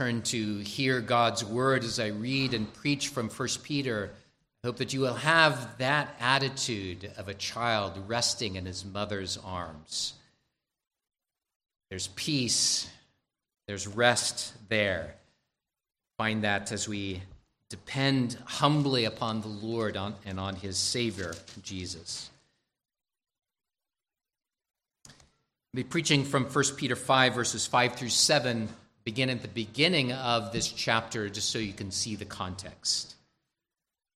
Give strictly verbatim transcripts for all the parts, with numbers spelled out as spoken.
turn to hear God's word as I read and preach from First Peter, I hope that you will have that attitude of a child resting in his mother's arms. There's peace, there's rest there. Find that as we depend humbly upon the Lord and on his Savior, Jesus. I'll be preaching from First Peter five, verses five through seven, begin at the beginning of this chapter, just so you can see the context.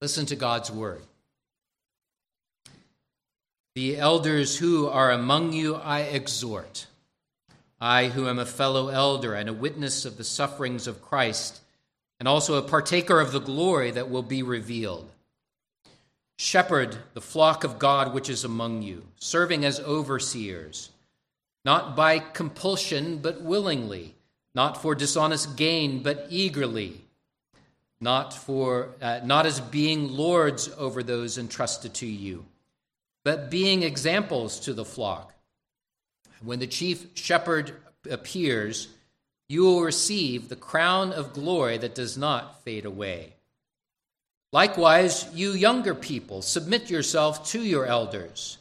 Listen to God's word. The elders who are among you I exhort, I who am a fellow elder and a witness of the sufferings of Christ, and also a partaker of the glory that will be revealed. Shepherd the flock of God which is among you, serving as overseers, not by compulsion but willingly, not for dishonest gain but eagerly, not for uh, not as being lords over those entrusted to you, but being examples to the flock. When the chief shepherd appears, you will receive the crown of glory that does not fade away. Likewise, you younger people, submit yourself to your elders.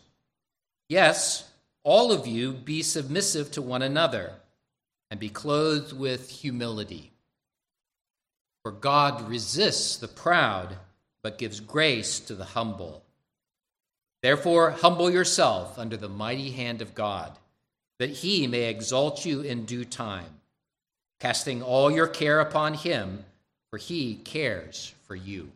Yes, all of you be submissive to one another and be clothed with humility. For God resists the proud, but gives grace to the humble. Therefore, humble yourself under the mighty hand of God, that he may exalt you in due time, casting all your care upon him, for he cares for you.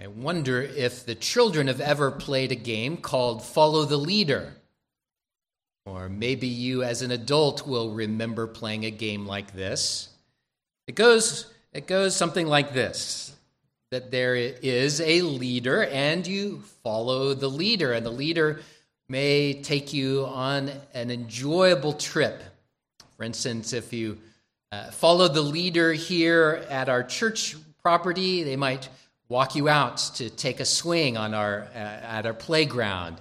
I wonder if the children have ever played a game called Follow the Leader. Or maybe you as an adult will remember playing a game like this. It goes, it goes something like this. That there is a leader, and you follow the leader, and the leader may take you on an enjoyable trip. For instance, if you uh, follow the leader here at our church property, they might walk you out to take a swing on our uh, at our playground,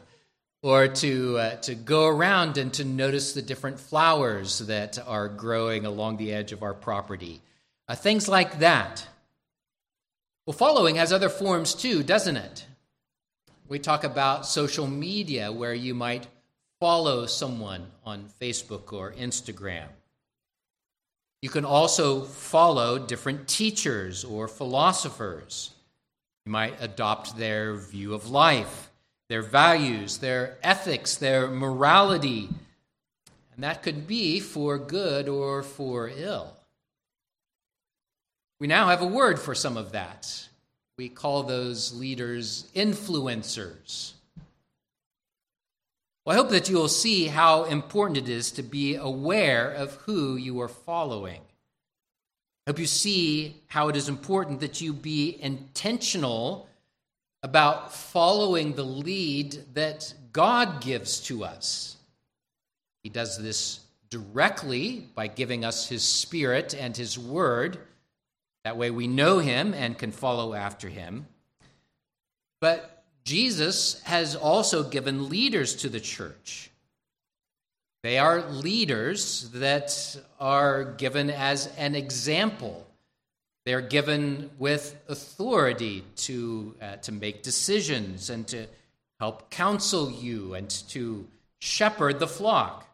or to uh, to go around and to notice the different flowers that are growing along the edge of our property, uh, things like that. Well, following has other forms too, doesn't it? We talk about social media where you might follow someone on Facebook or Instagram. You can also follow different teachers or philosophers. You might adopt their view of life, their values, their ethics, their morality. And that could be for good or for ill. We now have a word for some of that. We call those leaders influencers. Well, I hope that you will see how important it is to be aware of who you are following. I hope you see how it is important that you be intentional about following the lead that God gives to us. He does this directly by giving us his Spirit and his word. That way we know him and can follow after him. But Jesus has also given leaders to the church. They are leaders that are given as an example. They are given with authority to, uh, to make decisions and to help counsel you and to shepherd the flock.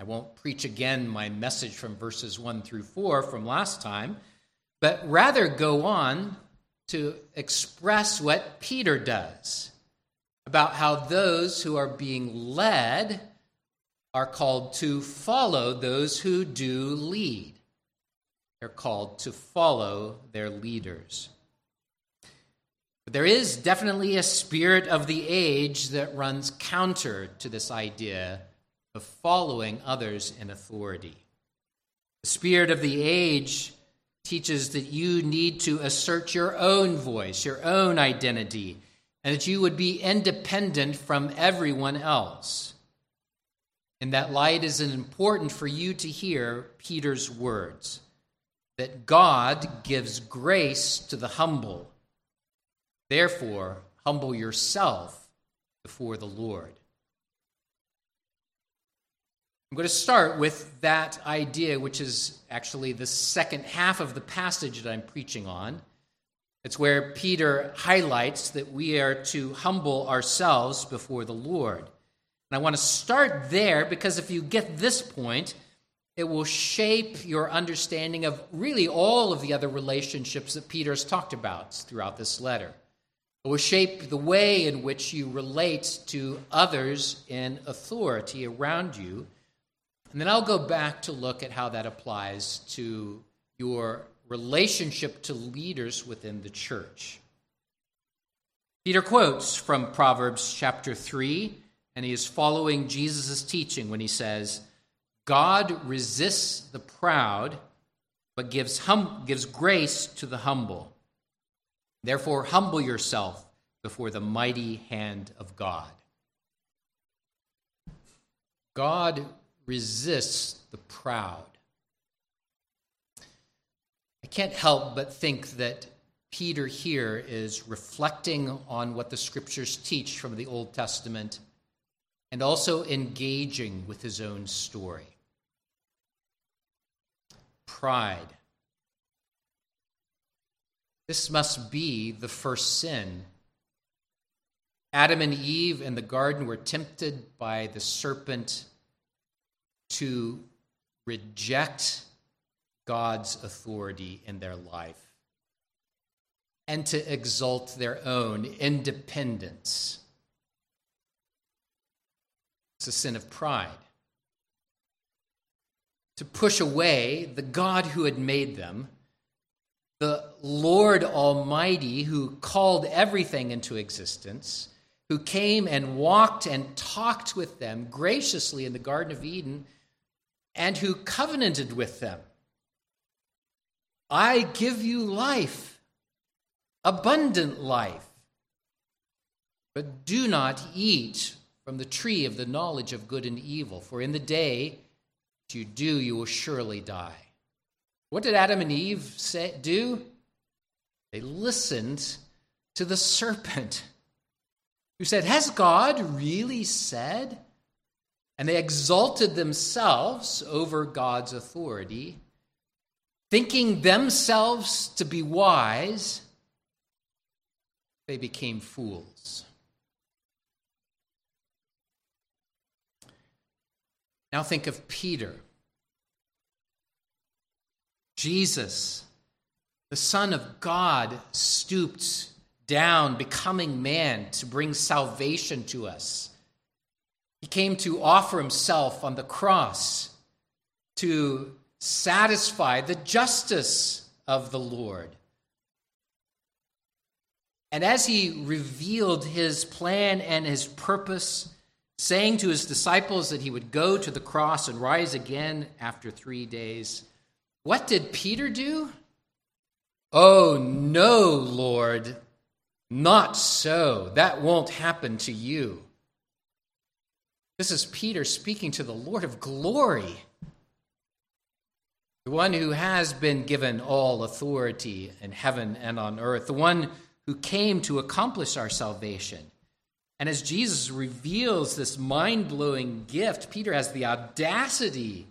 I won't preach again my message from verses one through four from last time, but rather go on to express what Peter does about how those who are being led are called to follow those who do lead. They're called to follow their leaders. But there is definitely a spirit of the age that runs counter to this idea of following others in authority. The spirit of the age teaches that you need to assert your own voice, your own identity, and that you would be independent from everyone else. In that light, it is important for you to hear Peter's words, that God gives grace to the humble. Therefore, humble yourself before the Lord. I'm going to start with that idea, which is actually the second half of the passage that I'm preaching on. It's where Peter highlights that we are to humble ourselves before the Lord. And I want to start there because if you get this point, it will shape your understanding of really all of the other relationships that Peter's talked about throughout this letter. It will shape the way in which you relate to others in authority around you. And then I'll go back to look at how that applies to your relationship to leaders within the church. Peter quotes from Proverbs chapter three, and he is following Jesus' teaching when he says, God resists the proud, but gives, hum- gives grace to the humble. Therefore, humble yourself before the mighty hand of God. God resists the proud. I can't help but think that Peter here is reflecting on what the scriptures teach from the Old Testament and also engaging with his own story. Pride. This must be the first sin. Adam and Eve in the garden were tempted by the serpent to reject God's authority in their life and to exalt their own independence. It's a sin of pride. To push away the God who had made them, the Lord Almighty who called everything into existence, who came and walked and talked with them graciously in the Garden of Eden, and who covenanted with them. I give you life, abundant life, but do not eat from the tree of the knowledge of good and evil, for in the day that you do, you will surely die. What did Adam and Eve say, do? They listened to the serpent who said, has God really said? And they exalted themselves over God's authority, thinking themselves to be wise. They became fools. Now think of Peter, Jesus, the Son of God, stooped down, becoming man to bring salvation to us. He came to offer himself on the cross to satisfy the justice of the Lord. And as he revealed his plan and his purpose, saying to his disciples that he would go to the cross and rise again after three days, what did Peter do? Oh, no, Lord, not so. That won't happen to you. This is Peter speaking to the Lord of glory, the one who has been given all authority in heaven and on earth, the one who came to accomplish our salvation. And as Jesus reveals this mind-blowing gift, Peter has the audacity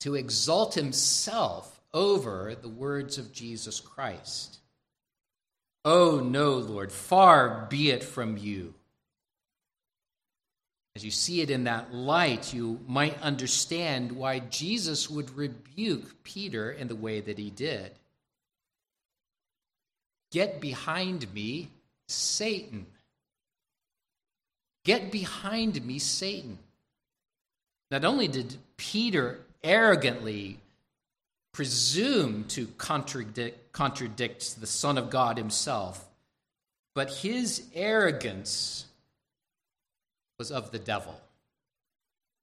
to exalt himself over the words of Jesus Christ. Oh, no, Lord, far be it from you. As you see it in that light, you might understand why Jesus would rebuke Peter in the way that he did. Get behind me, Satan. Get behind me, Satan. Not only did Peter arrogantly presume to contradict, contradict the Son of God himself, but his arrogance was of the devil.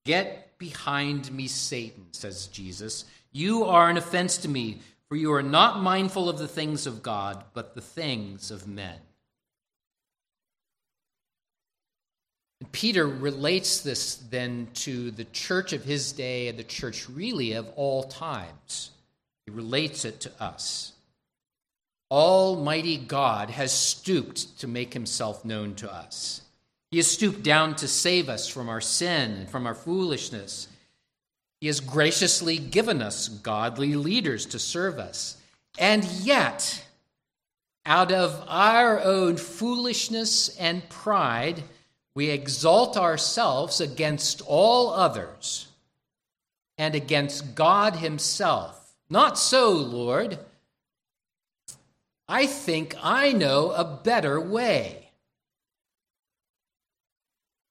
Get behind me, Satan, says Jesus. You are an offense to me, for you are not mindful of the things of God, but the things of men. And Peter relates this then to the church of his day and the church really of all times. He relates it to us. Almighty God has stooped to make himself known to us. He has stooped down to save us from our sin and from our foolishness. He has graciously given us godly leaders to serve us. And yet, out of our own foolishness and pride, we exalt ourselves against all others and against God himself. Not so, Lord. I think I know a better way.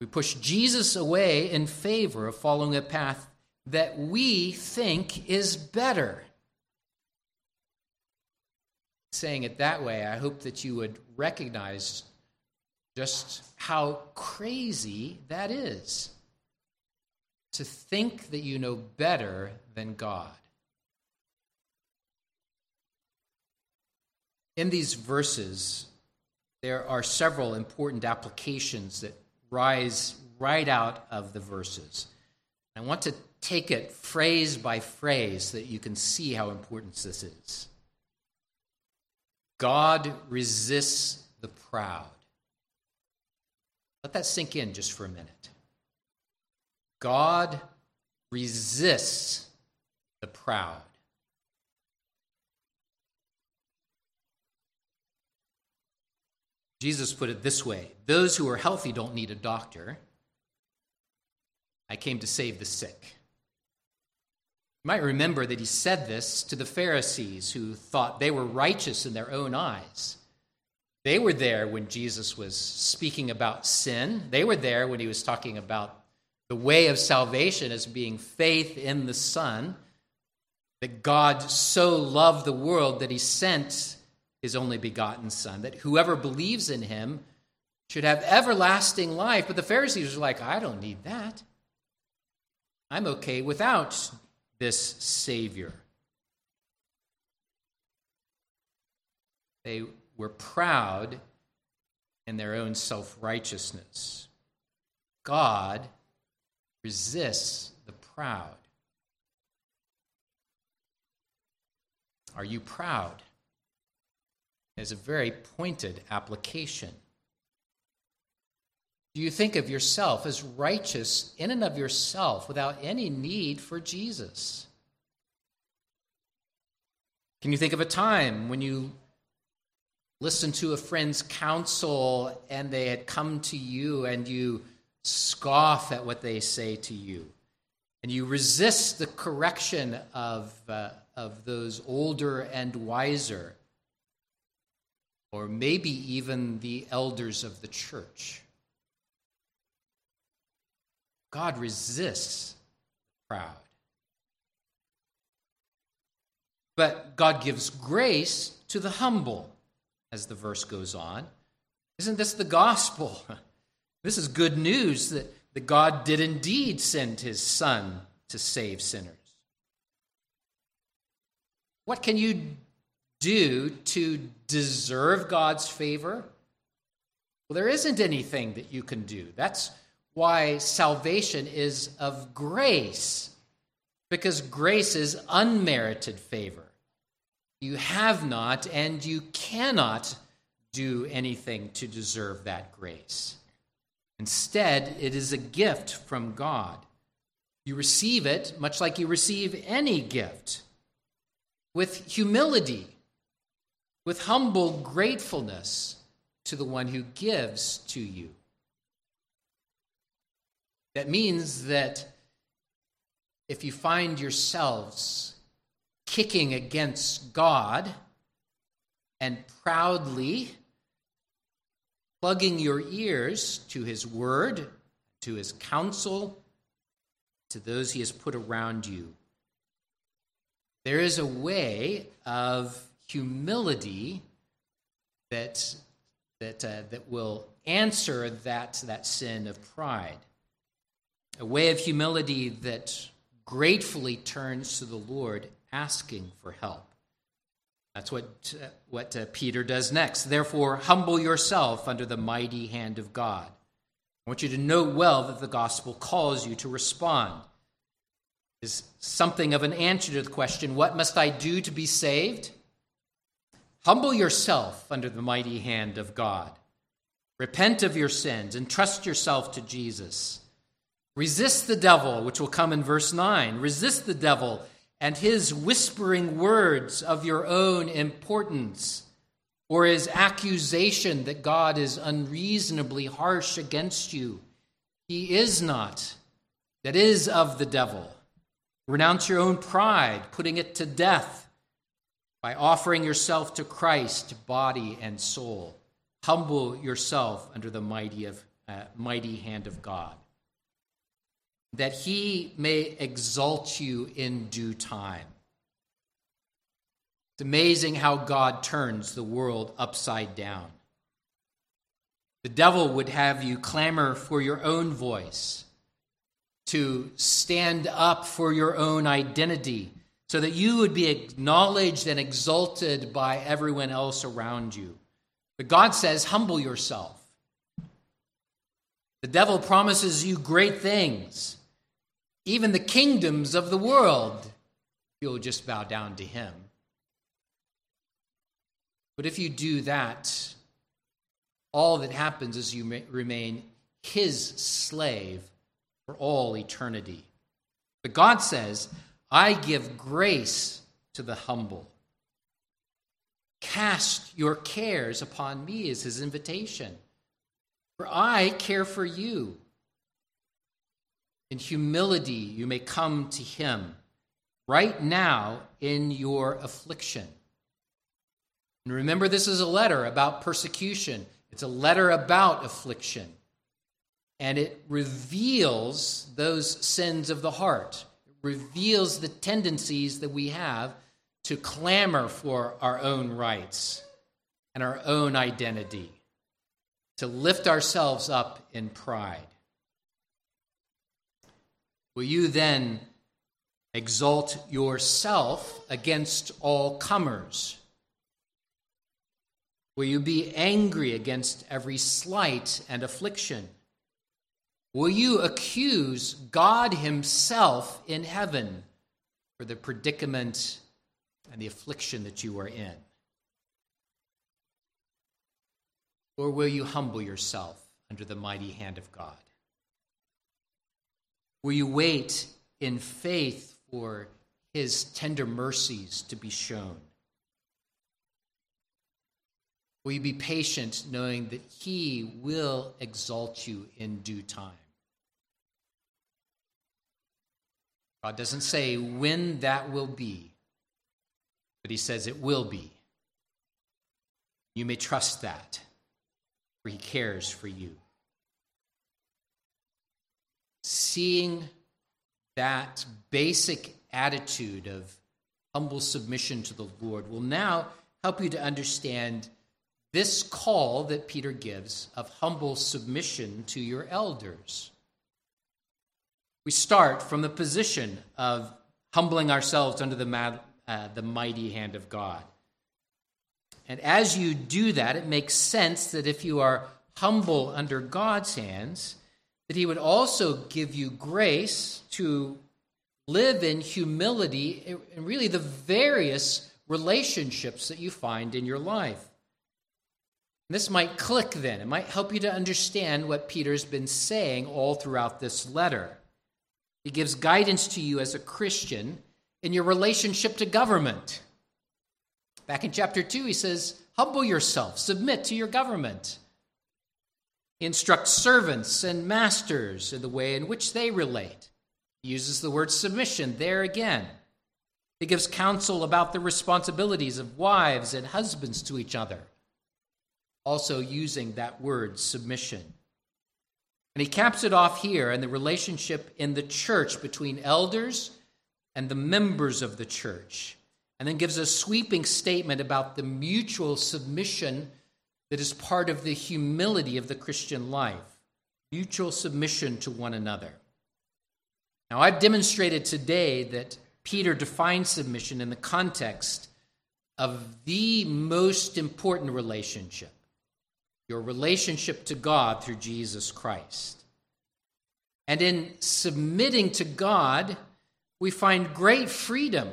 We push Jesus away in favor of following a path that we think is better. Saying it that way, I hope that you would recognize just how crazy that is, to think that you know better than God. In these verses, there are several important applications that rise right out of the verses. I want to take it phrase by phrase so that you can see how important this is. God resists the proud. Let that sink in just for a minute. God resists the proud. Jesus put it this way: those who are healthy don't need a doctor. I came to save the sick. You might remember that he said this to the Pharisees, who thought they were righteous in their own eyes. They were there when Jesus was speaking about sin. They were there when he was talking about the way of salvation as being faith in the Son, that God so loved the world that he sent his only begotten Son, that whoever believes in him should have everlasting life. But the Pharisees were like, I don't need that. I'm okay without this Savior. They were proud in their own self-righteousness. God resists the proud. Are you proud? There's a very pointed application. Do you think of yourself as righteous in and of yourself without any need for Jesus? Can you think of a time when you listened to a friend's counsel and they had come to you and you scoff at what they say to you and you resist the correction of, uh, of those older and wiser, or maybe even the elders of the church? God resists the proud. But God gives grace to the humble, as the verse goes on. Isn't this the gospel? This is good news that, that God did indeed send his Son to save sinners. What can you do to deserve God's favor? Well, there isn't anything that you can do. That's why salvation is of grace, because grace is unmerited favor. You have not and you cannot do anything to deserve that grace. Instead, it is a gift from God. You receive it, much like you receive any gift, with humility, with humble gratefulness to the one who gives to you. That means that if you find yourselves kicking against God and proudly plugging your ears to his word, to his counsel, to those he has put around you, there is a way of humility that, that, uh, that will answer that, that sin of pride. A way of humility that gratefully turns to the Lord, asking for help. That's what, uh, what uh, Peter does next. Therefore, humble yourself under the mighty hand of God. I want you to know well that the gospel calls you to respond. It's something of an answer to the question, what must I do to be saved? Humble yourself under the mighty hand of God. Repent of your sins and trust yourself to Jesus. Resist the devil, which will come in verse nine. Resist the devil and his whispering words of your own importance, or his accusation that God is unreasonably harsh against you. He is not. That is of the devil. Renounce your own pride, putting it to death by offering yourself to Christ, body and soul. Humble yourself under the mighty, of, uh, mighty hand of God, that he may exalt you in due time. It's amazing how God turns the world upside down. The devil would have you clamor for your own voice, to stand up for your own identity, so that you would be acknowledged and exalted by everyone else around you. But God says, humble yourself. The devil promises you great things, even the kingdoms of the world, if you'll just bow down to him. But if you do that, all that happens is you remain his slave for all eternity. But God says, I give grace to the humble. Cast your cares upon me is his invitation, for I care for you. In humility, you may come to him right now in your affliction. And remember, this is a letter about persecution. It's a letter about affliction. And it reveals those sins of the heart, it reveals the tendencies that we have to clamor for our own rights and our own identity, to lift ourselves up in pride. Will you then exalt yourself against all comers? Will you be angry against every slight and affliction? Will you accuse God himself in heaven for the predicament and the affliction that you are in? Or will you humble yourself under the mighty hand of God? Will you wait in faith for his tender mercies to be shown? Will you be patient, knowing that he will exalt you in due time? God doesn't say when that will be, but he says it will be. You may trust that, for he cares for you. Seeing that basic attitude of humble submission to the Lord will now help you to understand this call that Peter gives of humble submission to your elders. We start from the position of humbling ourselves under the, uh, the mighty hand of God. And as you do that, it makes sense that if you are humble under God's hands, that he would also give you grace to live in humility and really the various relationships that you find in your life. This might click then. It might help you to understand what Peter's been saying all throughout this letter. He gives guidance to you as a Christian in your relationship to government. Back in chapter two, he says, humble yourself, submit to your government. He instructs servants and masters in the way in which they relate. He uses the word submission there again. He gives counsel about the responsibilities of wives and husbands to each other, also using that word, submission. And he caps it off here in the relationship in the church between elders and the members of the church, and then gives a sweeping statement about the mutual submission that is part of the humility of the Christian life, mutual submission to one another. Now, I've demonstrated today that Peter defines submission in the context of the most important relationship, your relationship to God through Jesus Christ. And in submitting to God, we find great freedom.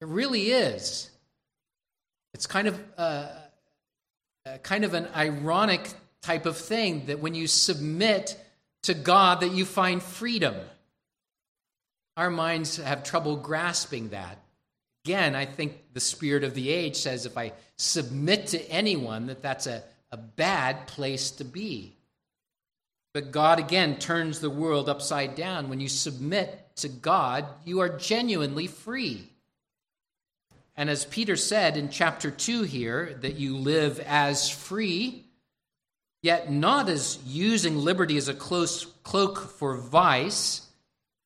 It really is. It's kind of, uh, kind of an ironic type of thing, that when you submit to God, that you find freedom. Our minds have trouble grasping that. Again, I think the spirit of the age says if I submit to anyone, that that's a, a bad place to be. But God, again, turns the world upside down. When you submit to God, you are genuinely free. And as Peter said in chapter two here, that you live as free, yet not as using liberty as a close cloak for vice,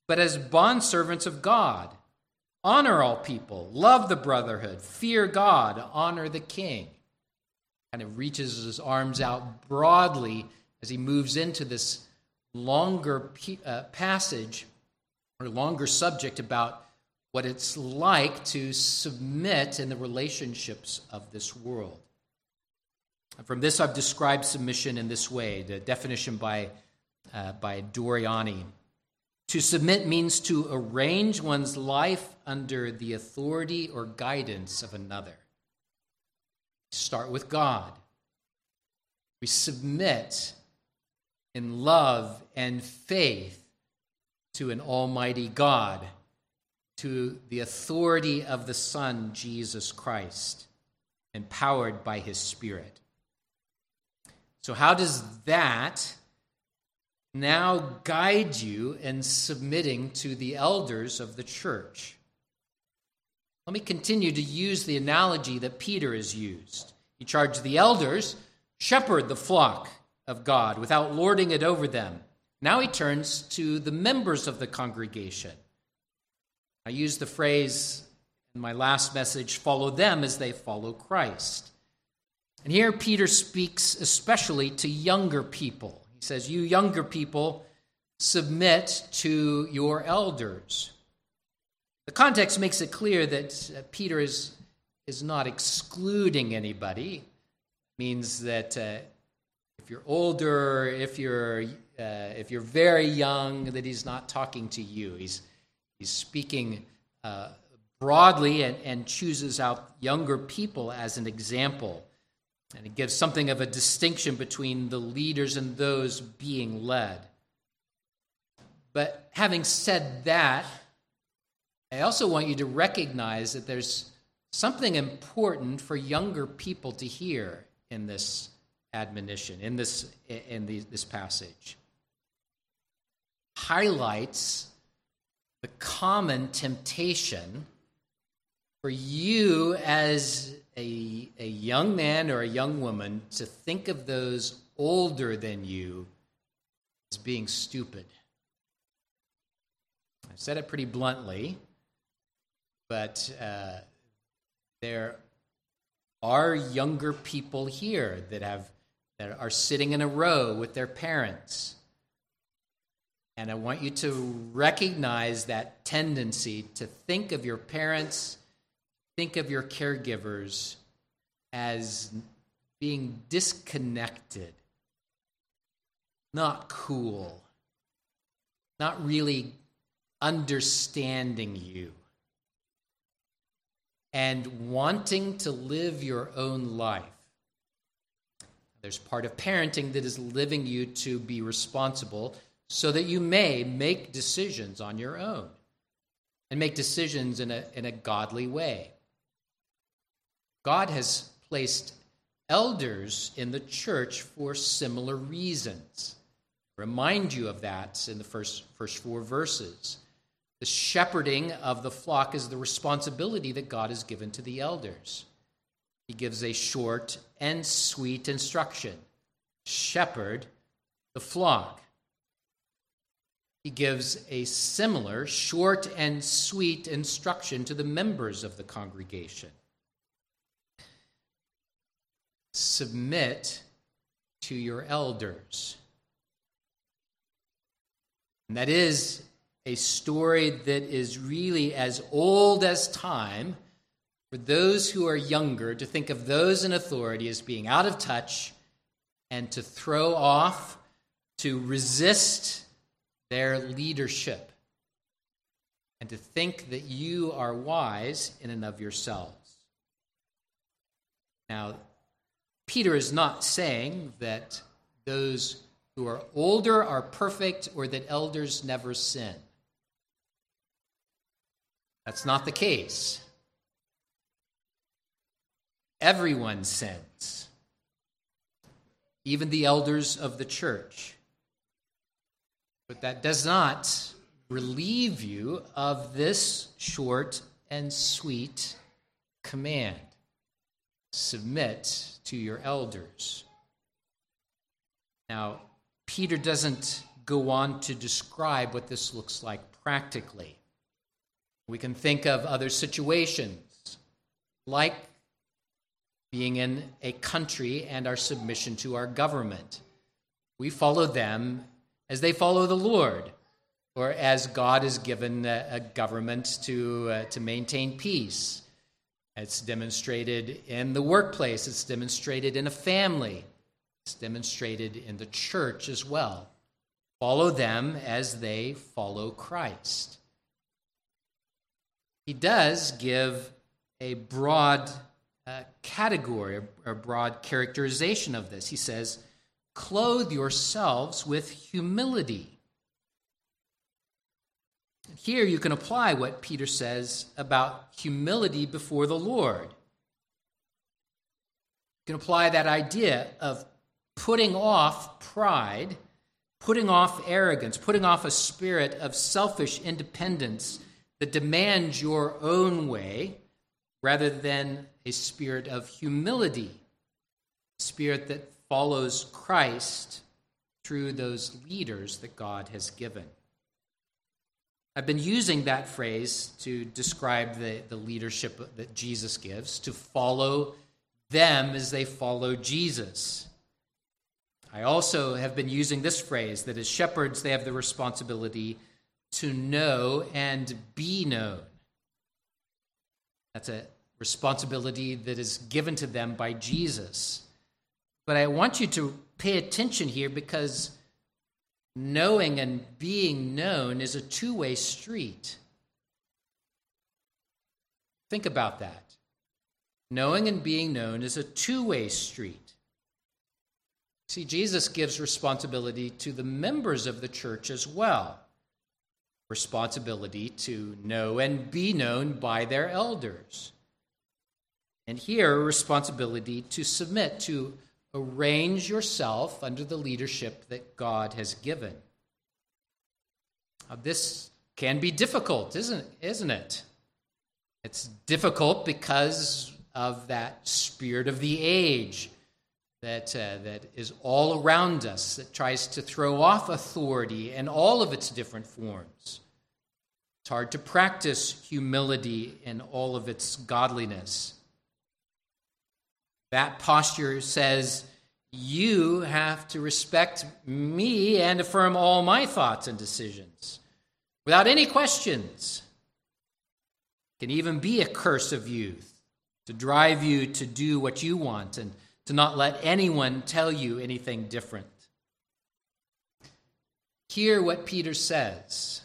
but as bondservants of God. Honor all people, love the brotherhood, fear God, honor the king. Kind of reaches his arms out broadly as he moves into this longer uh, passage or longer subject about what it's like to submit in the relationships of this world. From this, I've described submission in this way, the definition by, uh, by Doriani. To submit means to arrange one's life under the authority or guidance of another. Start with God. We submit in love and faith to an almighty God, to the authority of the Son, Jesus Christ, empowered by his Spirit. So how does that now guide you in submitting to the elders of the church? Let me continue to use the analogy that Peter has used. He charged the elders, shepherd the flock of God without lording it over them. Now he turns to the members of the congregation. I used the phrase in my last message, follow them as they follow Christ. And here Peter speaks especially to younger people. He says, you younger people, submit to your elders. The context makes it clear that Peter is, is not excluding anybody. It means that uh, if you're older, if you're, uh, if you're very young, that he's not talking to you. He's He's speaking uh, broadly and, and chooses out younger people as an example. And it gives something of a distinction between the leaders and those being led. But having said that, I also want you to recognize that there's something important for younger people to hear in this admonition, in this, in the, this passage. Highlights the common temptation for you as a, a young man or a young woman to think of those older than you as being stupid. I said it pretty bluntly, but uh, there are younger people here that have that are sitting in a row with their parents. And I want you to recognize that tendency to think of your parents, think of your caregivers as being disconnected, not cool, not really understanding you, and wanting to live your own life. There's part of parenting that is living you to be responsible, so that you may make decisions on your own and make decisions in a, in a godly way. God has placed elders in the church for similar reasons. Remind you of that in the first, first four verses. The shepherding of the flock is the responsibility that God has given to the elders. He gives a short and sweet instruction. Shepherd the flock. He gives a similar short and sweet instruction to the members of the congregation. Submit to your elders. And that is a story that is really as old as time for those who are younger to think of those in authority as being out of touch and to throw off, to resist their leadership, and to think that you are wise in and of yourselves. Now, Peter is not saying that those who are older are perfect, or that elders never sin. That's not the case. Everyone sins, even the elders of the church. But that does not relieve you of this short and sweet command. Submit to your elders. Now, Peter doesn't go on to describe what this looks like practically. We can think of other situations, like being in a country and our submission to our government. We follow them as they follow the Lord, or as God has given a, a government to, uh, to maintain peace. It's demonstrated in the workplace. It's demonstrated in a family. It's demonstrated in the church as well. Follow them as they follow Christ. He does give a broad uh, category, a broad characterization of this. He says, clothe yourselves with humility. Here you can apply what Peter says about humility before the Lord. You can apply that idea of putting off pride, putting off arrogance, putting off a spirit of selfish independence that demands your own way, rather than a spirit of humility, a spirit that follows Christ through those leaders that God has given. I've been using that phrase to describe the, the leadership that Jesus gives, to follow them as they follow Jesus. I also have been using this phrase, that as shepherds, they have the responsibility to know and be known. That's a responsibility that is given to them by Jesus. But I want you to pay attention here, because knowing and being known is a two-way street. Think about that. Knowing and being known is a two-way street. See, Jesus gives responsibility to the members of the church as well. Responsibility to know and be known by their elders. And here, a responsibility to submit, to arrange yourself under the leadership that God has given. Now, this can be difficult, isn't, isn't it? It's difficult because of that spirit of the age that, uh, that is all around us, that tries to throw off authority in all of its different forms. It's hard to practice humility in all of its godliness. That posture says, you have to respect me and affirm all my thoughts and decisions without any questions. It can even be a curse of youth, to drive you to do what you want and to not let anyone tell you anything different. Hear what Peter says.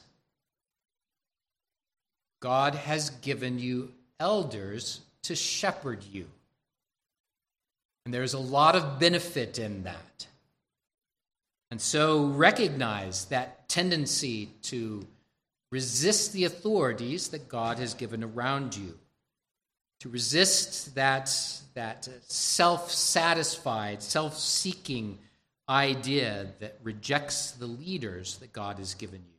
God has given you elders to shepherd you. And there's a lot of benefit in that. And so recognize that tendency to resist the authorities that God has given around you, to resist that, that self-satisfied, self-seeking idea that rejects the leaders that God has given you.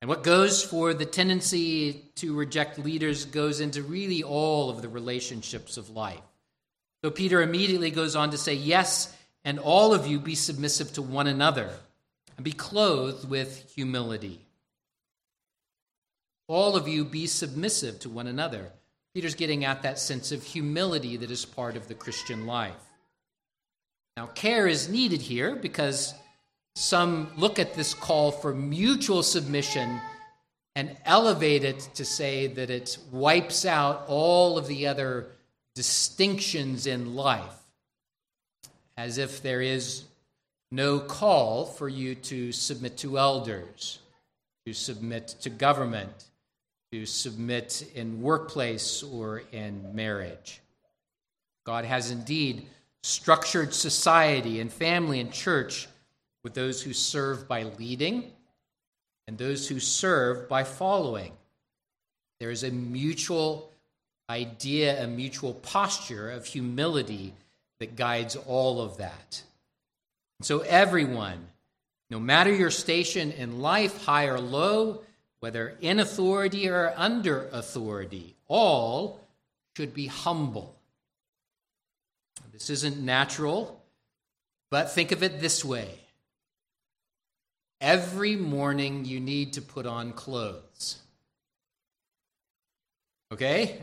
And what goes for the tendency to reject leaders goes into really all of the relationships of life. So Peter immediately goes on to say, yes, and all of you be submissive to one another and be clothed with humility. All of you be submissive to one another. Peter's getting at that sense of humility that is part of the Christian life. Now, care is needed here, because some look at this call for mutual submission and elevate it to say that it wipes out all of the other distinctions in life, as if there is no call for you to submit to elders, to submit to government, to submit in workplace or in marriage. God has indeed structured society and family and church with those who serve by leading and those who serve by following. There is a mutual idea, a mutual posture of humility that guides all of that. So everyone, no matter your station in life, high or low, whether in authority or under authority, all should be humble. This isn't natural, but think of it this way. Every morning you need to put on clothes. Okay?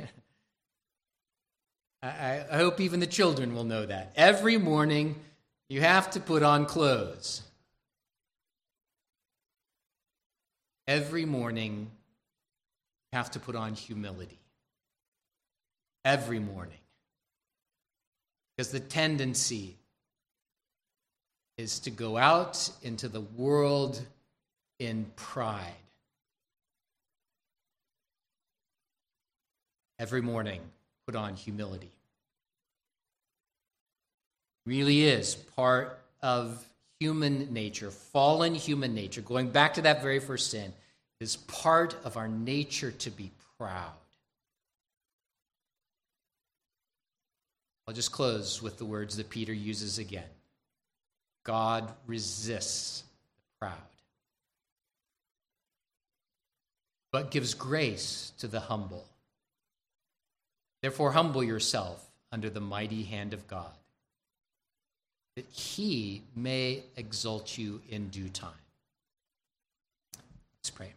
I, I hope even the children will know that. Every morning you have to put on clothes. Every morning, you have to put on humility. Every morning. Because the tendency is to go out into the world in pride. Every morning, put on humility. Really is part of human nature, fallen human nature, going back to that very first sin, is part of our nature to be proud. I'll just close with the words that Peter uses again. God resists the proud, but gives grace to the humble. Therefore, humble yourself under the mighty hand of God, that he may exalt you in due time. Let's pray.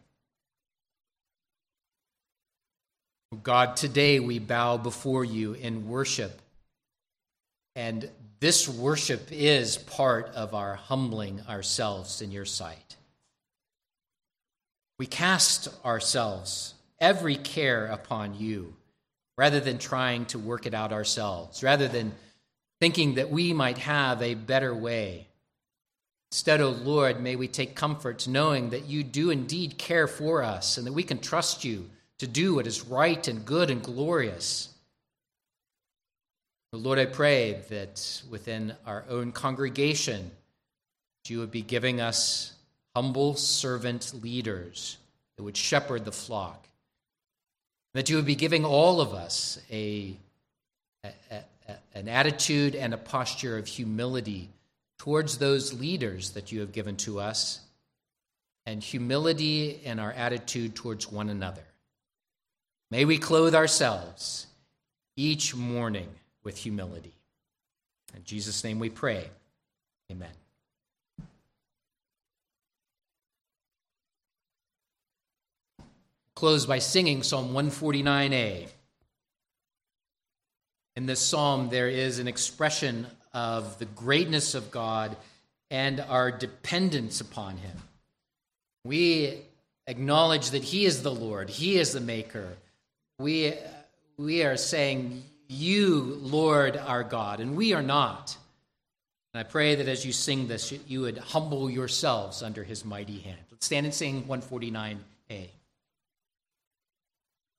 God, today we bow before you in worship, and this worship is part of our humbling ourselves in your sight. We cast ourselves, every care upon you, rather than trying to work it out ourselves, rather than thinking that we might have a better way. Instead, O Lord, may we take comfort knowing that you do indeed care for us and that we can trust you to do what is right and good and glorious. O Lord, I pray that within our own congregation, you would be giving us humble servant leaders that would shepherd the flock, that you would be giving all of us a, a, a an attitude and a posture of humility towards those leaders that you have given to us, and humility in our attitude towards one another. May we clothe ourselves each morning with humility. In Jesus' name we pray. Amen. Close by singing Psalm one forty-nine A. In this psalm, there is an expression of the greatness of God and our dependence upon him. We acknowledge that he is the Lord. He is the maker. We, we are saying, you, Lord, are God, and we are not. And I pray that as you sing this, you would humble yourselves under his mighty hand. Let's stand and sing one forty-nine A.